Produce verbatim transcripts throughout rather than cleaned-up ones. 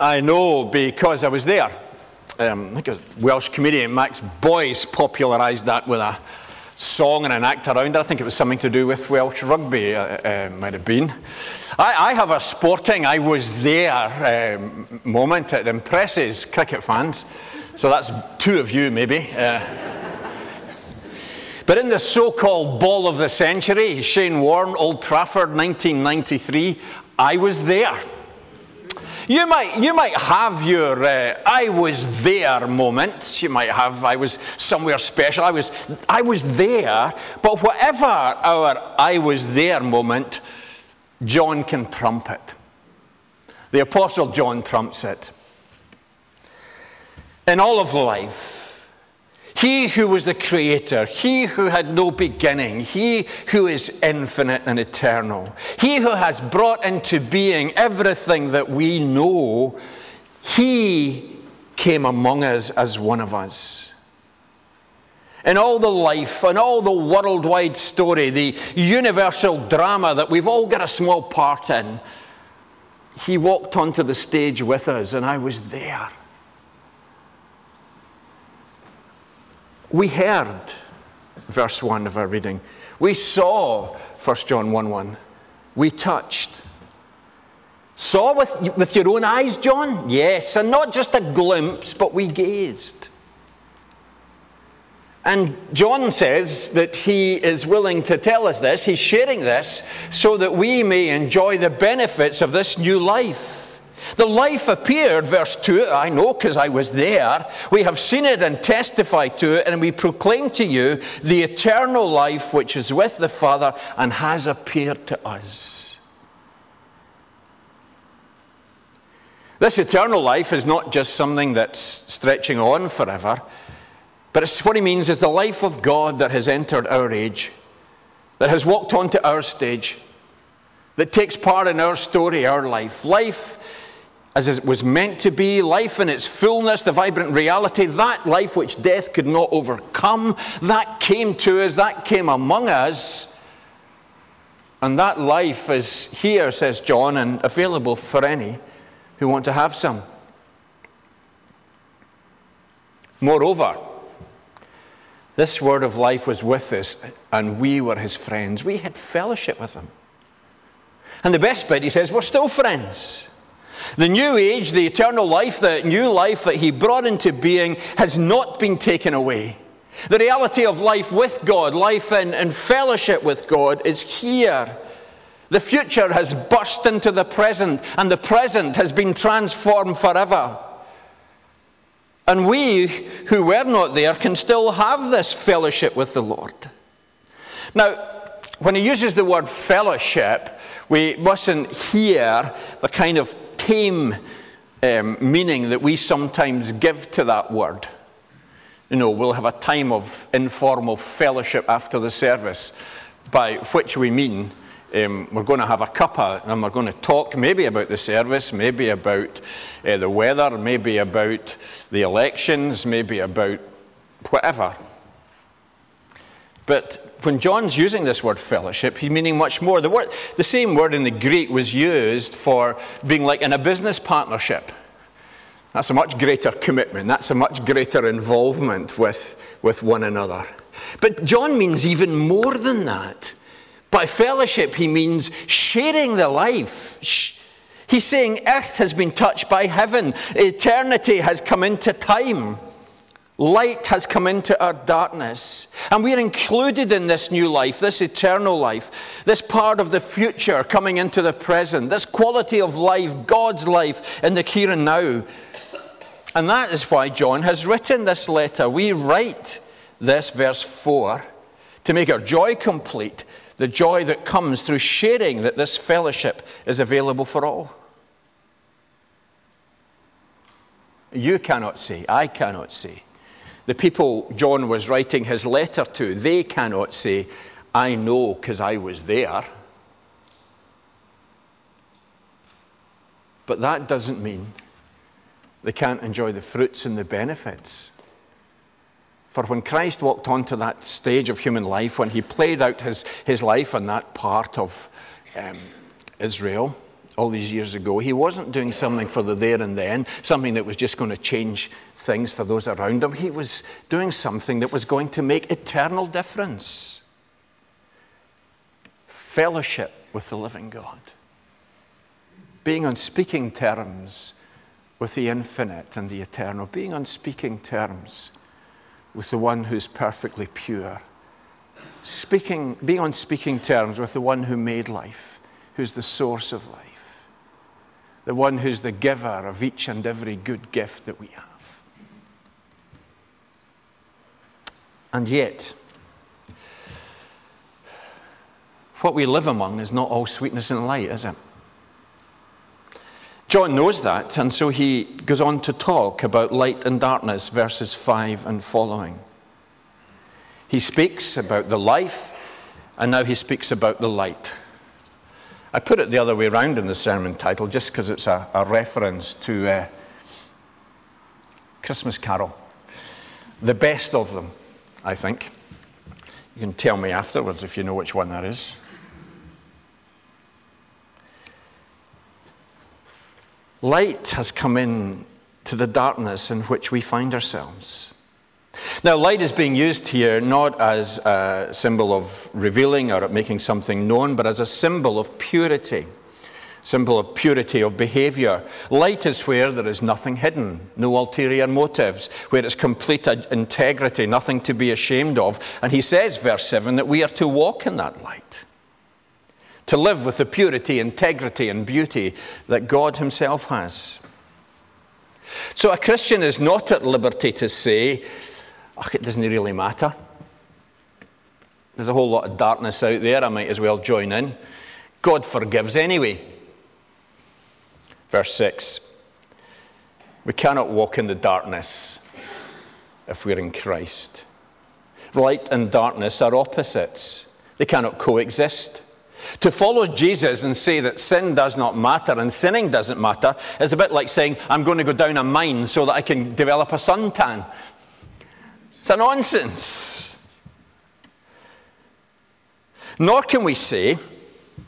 I know because I was there. Um, I think a Welsh comedian, Max Boyce, popularised that with a song and an act around it. I think it was something to do with Welsh rugby, uh, uh, might have been. I, I have a sporting, I was there um, moment. It impresses cricket fans. So that's two of you, maybe. Uh, But in the so-called ball of the century, Shane Warne, Old Trafford, nineteen ninety-three, I was there. You might, you might have your uh, I was there moments. You might have I was somewhere special. I was, I was there. But whatever our I was there moment, John can trump it. The Apostle John trumps it. In all of life, he who was the creator, he who had no beginning, he who is infinite and eternal, he who has brought into being everything that we know, he came among us as one of us. In all the life, in all the worldwide story, the universal drama that we've all got a small part in, he walked onto the stage with us, and I was there. We heard, verse one of our reading. We saw, First John one one. We touched. Saw with, with your own eyes, John? Yes, and not just a glimpse, but we gazed. And John says that he is willing to tell us this. He's sharing this so that we may enjoy the benefits of this new life. The life appeared, verse two, I know because I was there. We have seen it and testified to it, and we proclaim to you the eternal life which is with the Father and has appeared to us. This eternal life is not just something that's stretching on forever, but it's what he means is the life of God that has entered our age, that has walked onto our stage, that takes part in our story, our life. Life as it was meant to be, life in its fullness, the vibrant reality, that life which death could not overcome, that came to us, that came among us. And that life is here, says John, and available for any who want to have some. Moreover, this word of life was with us, and we were his friends. We had fellowship with him. And the best bit, he says, we're still friends. The new age, the eternal life, the new life that he brought into being has not been taken away. The reality of life with God, life in, in fellowship with God is here. The future has burst into the present, and the present has been transformed forever. And we who were not there can still have this fellowship with the Lord. Now, when he uses the word fellowship, we mustn't hear the kind of tame um, meaning that we sometimes give to that word. You know, we'll have a time of informal fellowship after the service, by which we mean um, we're going to have a cuppa and we're going to talk maybe about the service, maybe about uh, the weather, maybe about the elections, maybe about whatever. But when John's using this word fellowship, he's meaning much more. The, word, the same word in the Greek was used for being like in a business partnership. That's a much greater commitment. That's a much greater involvement with, with one another. But John means even more than that. By fellowship, he means sharing the life. He's saying earth has been touched by heaven. Eternity has come into time. Light has come into our darkness, and we are included in this new life, this eternal life, this part of the future coming into the present, this quality of life, God's life in the here and now. And that is why John has written this letter. We write this, verse four, to make our joy complete, the joy that comes through sharing that this fellowship is available for all. You cannot see, I cannot see. The people John was writing his letter to, they cannot say, I know because I was there. But that doesn't mean they can't enjoy the fruits and the benefits. For when Christ walked onto that stage of human life, when he played out his, his life in that part of um, Israel, all these years ago. He wasn't doing something for the there and then, something that was just going to change things for those around him. He was doing something that was going to make eternal difference. Fellowship with the living God. Being on speaking terms with the infinite and the eternal. Being on speaking terms with the one who's perfectly pure. Speaking, being on speaking terms with the one who made life, who's the source of life, the one who's the giver of each and every good gift that we have. And yet, what we live among is not all sweetness and light, is it? John knows that, and so he goes on to talk about light and darkness, verses five and following. He speaks about the life, and now he speaks about the light. I put it the other way around in the sermon title, just because it's a, a reference to uh, Christmas Carol. The best of them, I think. You can tell me afterwards if you know which one that is. Light has come in to the darkness in which we find ourselves. Now, light is being used here not as a symbol of revealing or making something known, but as a symbol of purity, symbol of purity of behavior. Light is where there is nothing hidden, no ulterior motives, where it's complete integrity, nothing to be ashamed of. And he says, verse seven, that we are to walk in that light, to live with the purity, integrity, and beauty that God himself has. So a Christian is not at liberty to say, oh, it doesn't really matter. There's a whole lot of darkness out there. I might as well join in. God forgives anyway. Verse six. We cannot walk in the darkness if we're in Christ. Light and darkness are opposites. They cannot coexist. To follow Jesus and say that sin does not matter and sinning doesn't matter is a bit like saying, I'm going to go down a mine so that I can develop a suntan. It's a nonsense. Nor can we say,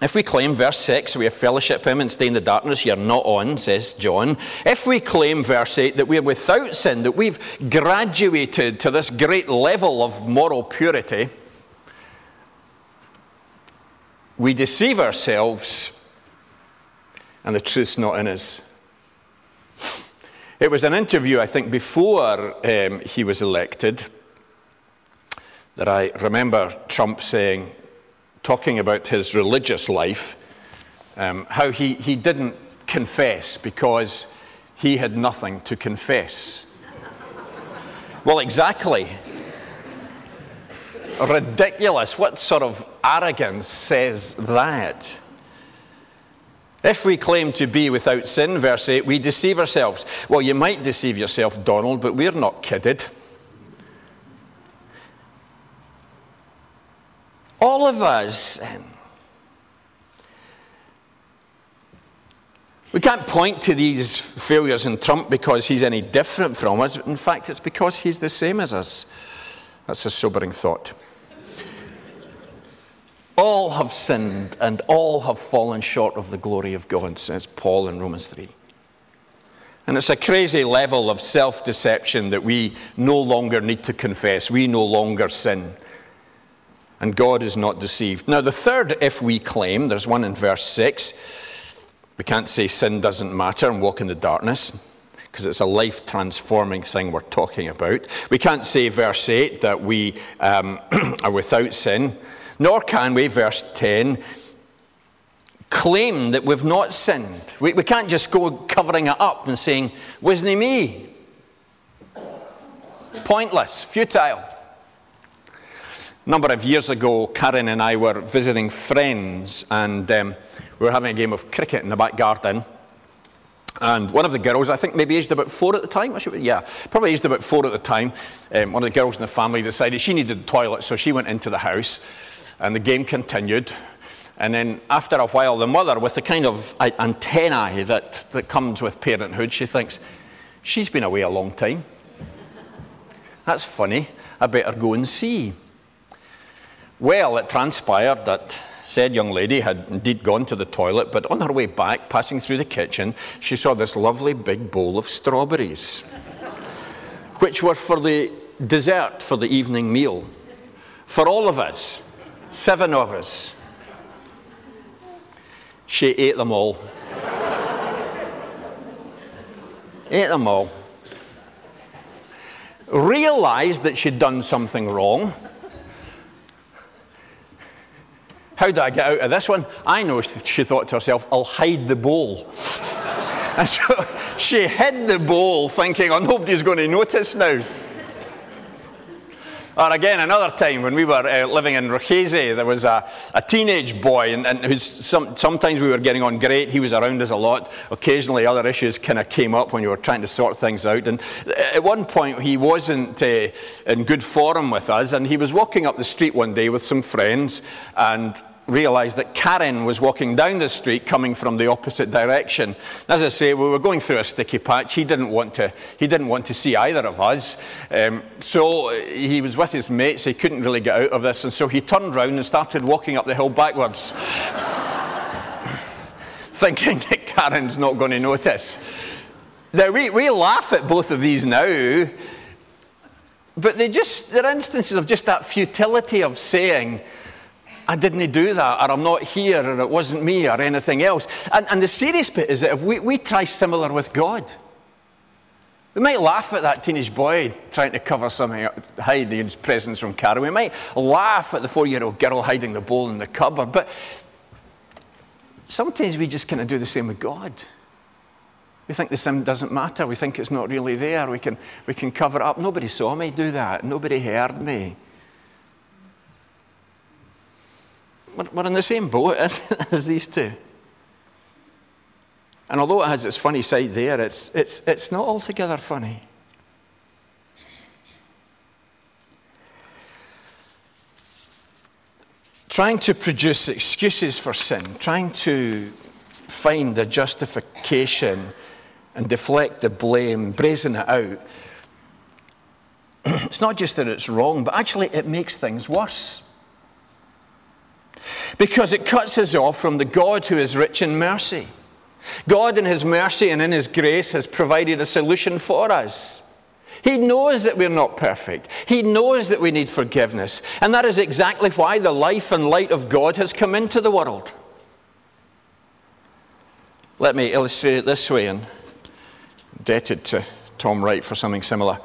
if we claim, verse six, we have fellowship with him and stay in the darkness, you're not on, says John. If we claim, verse eight, that we are without sin, that we've graduated to this great level of moral purity, we deceive ourselves and the truth's not in us. It was an interview, I think, before um, he was elected that I remember Trump saying, talking about his religious life, um, how he, he didn't confess because he had nothing to confess. Well, exactly. Ridiculous. What sort of arrogance says that? If we claim to be without sin, verse eight, we deceive ourselves. Well, you might deceive yourself, Donald, but we're not kidded. All of us. We can't point to these failures in Trump because he's any different from us. In fact, it's because he's the same as us. That's a sobering thought. All have sinned and all have fallen short of the glory of God, says Paul in Romans three. And it's a crazy level of self-deception that we no longer need to confess. We no longer sin. And God is not deceived. Now, the third if we claim, there's one in verse six. We can't say sin doesn't matter and walk in the darkness, because it's a life-transforming thing we're talking about. We can't say, verse eight, that we um, are without sin. Nor can we, verse ten, claim that we've not sinned. We, we can't just go covering it up and saying, wasn't it me? Pointless, futile. A number of years ago, Karen and I were visiting friends, and um, we were having a game of cricket in the back garden. And one of the girls, I think maybe aged about four at the time, should, yeah, probably aged about four at the time, um, one of the girls in the family decided she needed the toilet, so she went into the house. And the game continued. And then after a while, the mother, with the kind of antennae that, that comes with parenthood, she thinks, she's been away a long time. That's funny. I better go and see. Well, it transpired that said young lady had indeed gone to the toilet, but on her way back, passing through the kitchen, she saw this lovely big bowl of strawberries, which were for the dessert for the evening meal, for all of us, seven of us. She ate them all. Ate them all. Realised that she'd done something wrong. How do I get out of this one? I know, she thought to herself, I'll hide the bowl. And so she hid the bowl, thinking, oh, nobody's going to notice now. Or again, another time when we were uh, living in Rochese, there was a, a teenage boy, and, and who's some, sometimes we were getting on great. He was around us a lot. Occasionally, other issues kind of came up when you were trying to sort things out. And at one point, he wasn't uh, in good form with us, and he was walking up the street one day with some friends, and realised that Karen was walking down the street coming from the opposite direction. As I say, we were going through a sticky patch. He didn't want to, he didn't want to see either of us. Um, so he was with his mates. He couldn't really get out of this. And so he turned round and started walking up the hill backwards, thinking that Karen's not going to notice. Now, we, we laugh at both of these now, but they just, they're instances of just that futility of saying, I didn't do that, or I'm not here, or it wasn't me, or anything else. And, and the serious bit is that if we, we try similar with God, we might laugh at that teenage boy trying to cover something up, hide his presence from Karen. We might laugh at the four-year-old girl hiding the bowl in the cupboard. But sometimes we just kind of do the same with God. We think the sin doesn't matter. We think it's not really there. We can, we can cover it up. Nobody saw me do that. Nobody heard me. We're in the same boat as, as these two. And although it has its funny side there, it's, it's, it's not altogether funny. Trying to produce excuses for sin, trying to find a justification and deflect the blame, brazen it out. It's not just that it's wrong, but actually it makes things worse. Because it cuts us off from the God who is rich in mercy. God in his mercy and in his grace has provided a solution for us. He knows that we're not perfect. He knows that we need forgiveness. And that is exactly why the life and light of God has come into the world. Let me illustrate it this way, and I'm indebted to Tom Wright for something similar.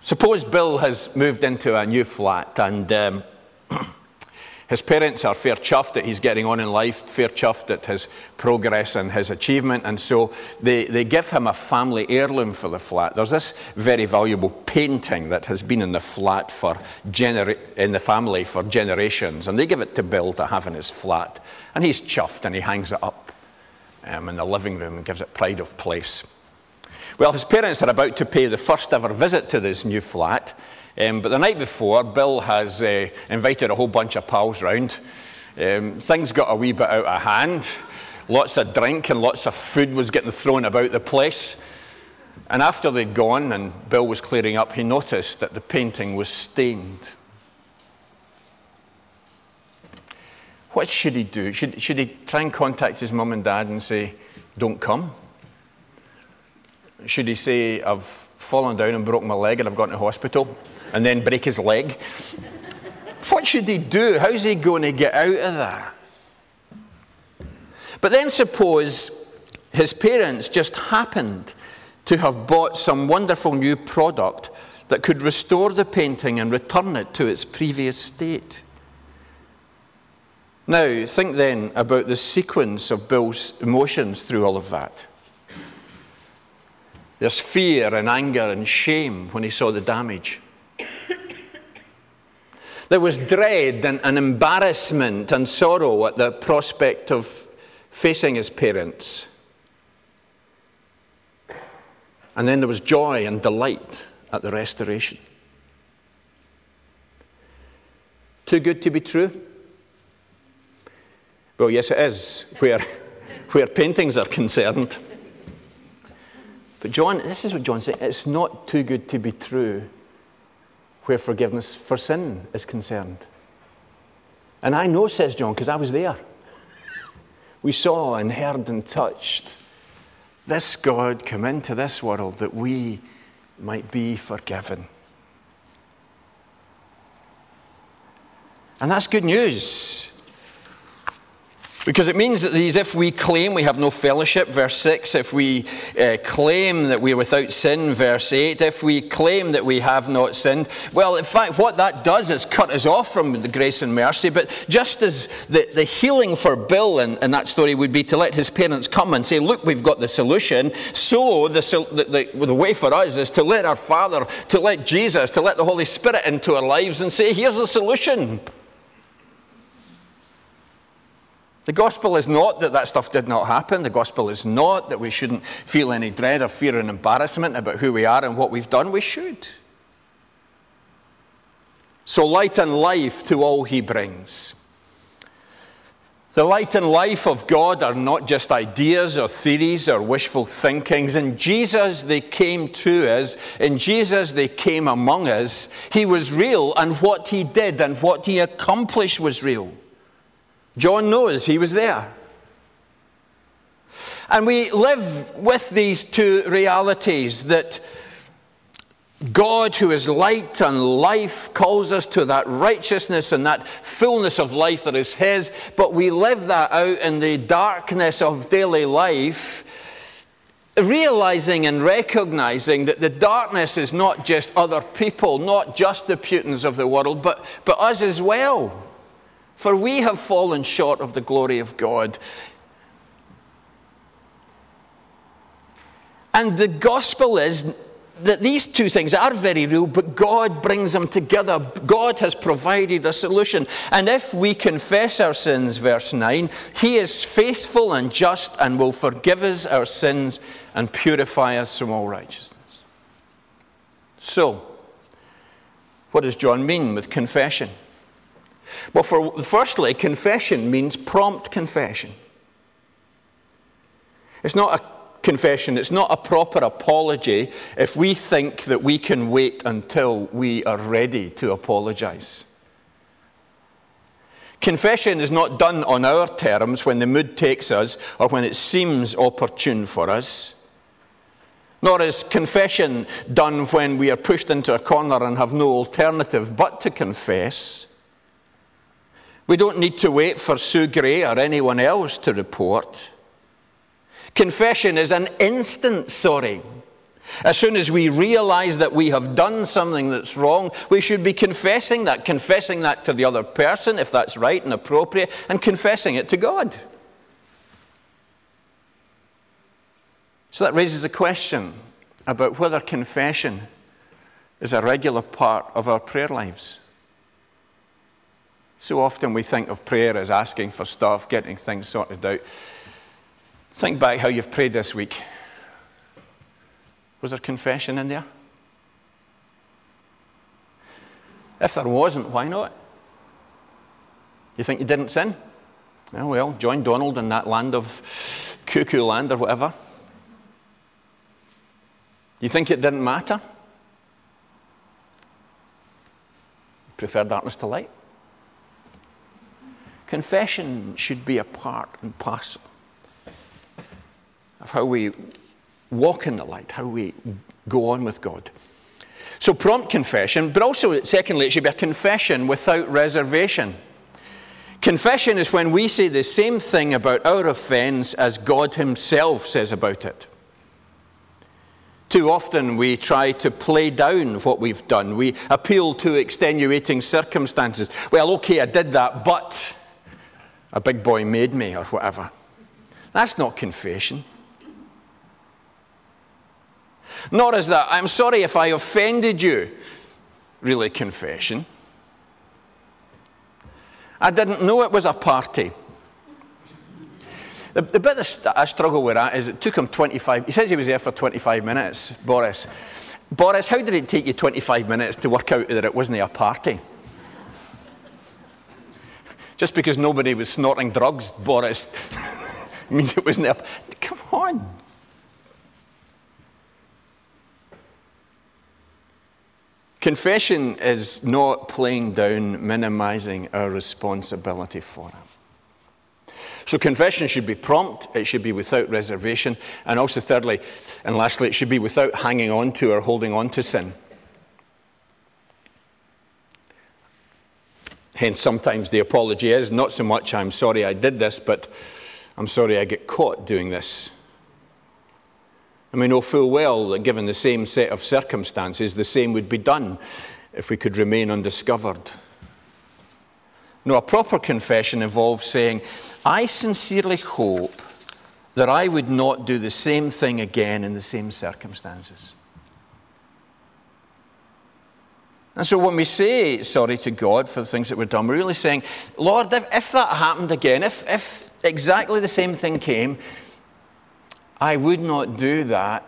Suppose Bill has moved into a new flat and... Um, His parents are fair chuffed that he's getting on in life, fair chuffed at his progress and his achievement, and so they, they give him a family heirloom for the flat. There's this very valuable painting that has been in the flat for genera- in the family for generations, and they give it to Bill to have in his flat, and he's chuffed and he hangs it up um, in the living room and gives it pride of place. Well, his parents are about to pay the first ever visit to this new flat. Um, but the night before, Bill has uh, invited a whole bunch of pals round. Um, things got a wee bit out of hand. Lots of drink and lots of food was getting thrown about the place. And after they'd gone and Bill was clearing up, he noticed that the painting was stained. What should he do? Should, should he try and contact his mum and dad and say, don't come? Should he say, I've fallen down and broke my leg and I've gone to hospital? And then break his leg. What should he do? How's he going to get out of that? But then suppose his parents just happened to have bought some wonderful new product that could restore the painting and return it to its previous state. Now, think then about the sequence of Bill's emotions through all of that. There's fear and anger and shame when he saw the damage. There was dread and, and embarrassment and sorrow at the prospect of facing his parents. And then there was joy and delight at the restoration. Too good to be true? Well, yes, it is, where, where paintings are concerned. But John, this is what John said, it's not too good to be true where forgiveness for sin is concerned. And I know, says John, because I was there. We saw and heard and touched this God come into this world that we might be forgiven. And that's good news, because it means that these, if we claim we have no fellowship, verse six, if we uh, claim that we are without sin, verse eight, if we claim that we have not sinned, well, in fact, what that does is cut us off from the grace and mercy. But just as the, the healing for Bill in, in that story would be to let his parents come and say, look, we've got the solution, so the, the, the, the way for us is to let our Father, to let Jesus, to let the Holy Spirit into our lives and say, here's the solution. The gospel is not that that stuff did not happen. The gospel is not that we shouldn't feel any dread or fear and embarrassment about who we are and what we've done. We should. So light and life to all he brings. The light and life of God are not just ideas or theories or wishful thinkings. In Jesus they came to us. In Jesus they came among us. He was real, and what he did and what he accomplished was real. John knows he was there. And we live with these two realities, that God, who is light and life, calls us to that righteousness and that fullness of life that is his, but we live that out in the darkness of daily life, realizing and recognizing that the darkness is not just other people, not just the Putins of the world, but, but us as well. For we have fallen short of the glory of God. And the gospel is that these two things are very real, but God brings them together. God has provided a solution. And if we confess our sins, verse nine, he is faithful and just and will forgive us our sins and purify us from all righteousness. So, what does John mean with confession? Well, for, firstly, confession means prompt confession. It's not a confession, it's not a proper apology if we think that we can wait until we are ready to apologize. Confession is not done on our terms when the mood takes us or when it seems opportune for us. Nor is confession done when we are pushed into a corner and have no alternative but to confess. We don't need to wait for Sue Gray or anyone else to report. Confession is an instant sorry. As soon as we realize that we have done something that's wrong, we should be confessing that, confessing that to the other person, if that's right and appropriate, and confessing it to God. So that raises a question about whether confession is a regular part of our prayer lives. So often we think of prayer as asking for stuff, getting things sorted out. Think back how you've prayed this week. Was there confession in there? If there wasn't, why not? You think you didn't sin? Oh well, join Donald in that land of cuckoo land or whatever. You think it didn't matter? Prefer darkness to light? Confession should be a part and parcel of how we walk in the light, how we go on with God. So prompt confession, but also, secondly, it should be a confession without reservation. Confession is when we say the same thing about our offense as God himself says about it. Too often we try to play down what we've done. We appeal to extenuating circumstances. Well, okay, I did that, but a big boy made me, or whatever. That's not confession. Nor is that, I'm sorry if I offended you, really confession. I didn't know it was a party. The, the bit that I struggle with that is it took him twenty-five, he says he was there for twenty-five minutes, Boris. Boris, how did it take you twenty-five minutes to work out that it wasn't a party? Just because nobody was snorting drugs, Boris, means it wasn't there. Come on. Confession is not playing down, minimizing our responsibility for it. So confession should be prompt, it should be without reservation, and also thirdly and lastly, it should be without hanging on to or holding on to sin. Hence, sometimes the apology is not so much, I'm sorry I did this, but I'm sorry I get caught doing this. And we know full well that given the same set of circumstances, the same would be done if we could remain undiscovered. No, a proper confession involves saying, I sincerely hope that I would not do the same thing again in the same circumstances. And so when we say sorry to God for the things that were done, we're really saying, Lord, if, if that happened again, if, if exactly the same thing came, I would not do that,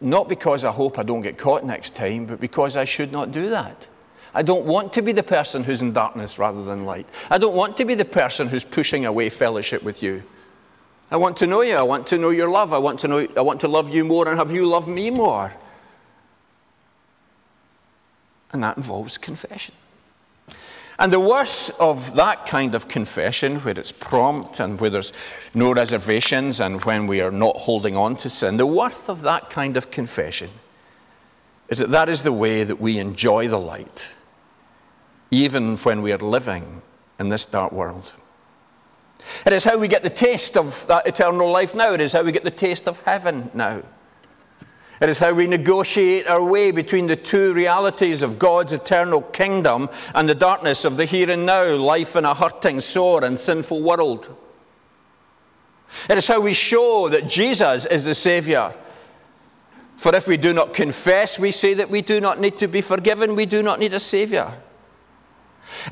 not because I hope I don't get caught next time, but because I should not do that. I don't want to be the person who's in darkness rather than light. I don't want to be the person who's pushing away fellowship with you. I want to know you. I want to know your love. I want to know, I want to love you more and have you love me more. And that involves confession. And the worth of that kind of confession, where it's prompt and where there's no reservations and when we are not holding on to sin, the worth of that kind of confession is that that is the way that we enjoy the light, even when we are living in this dark world. It is how we get the taste of that eternal life now. It is how we get the taste of heaven now. It is how we negotiate our way between the two realities of God's eternal kingdom and the darkness of the here and now, life in a hurting, sore, and sinful world. It is how we show that Jesus is the Savior. For if we do not confess, we say that we do not need to be forgiven, we do not need a Savior.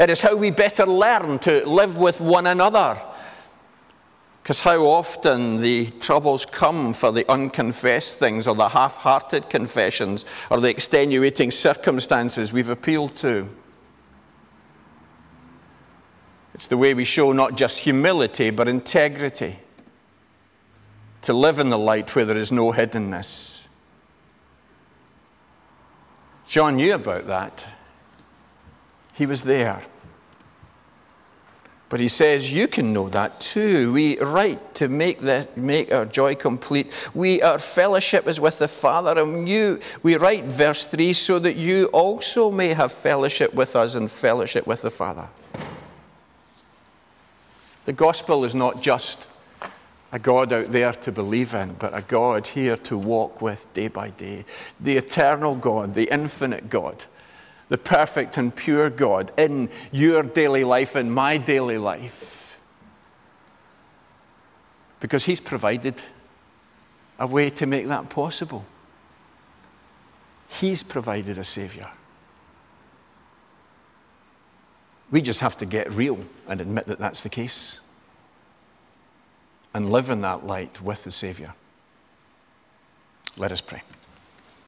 It is how we better learn to live with one another. Because how often the troubles come for the unconfessed things or the half-hearted confessions or the extenuating circumstances we've appealed to. It's the way we show not just humility but integrity. To live in the light where there is no hiddenness. John knew about that. He was there. But he says, you can know that too. We write to make, this, make our joy complete. We, our fellowship is with the Father and you. We write, verse three, so that you also may have fellowship with us and fellowship with the Father. The gospel is not just a God out there to believe in, but a God here to walk with day by day. The eternal God, the infinite God. The perfect and pure God in your daily life, in my daily life. Because he's provided a way to make that possible. He's provided a Savior. We just have to get real and admit that that's the case. And live in that light with the Savior. Let us pray.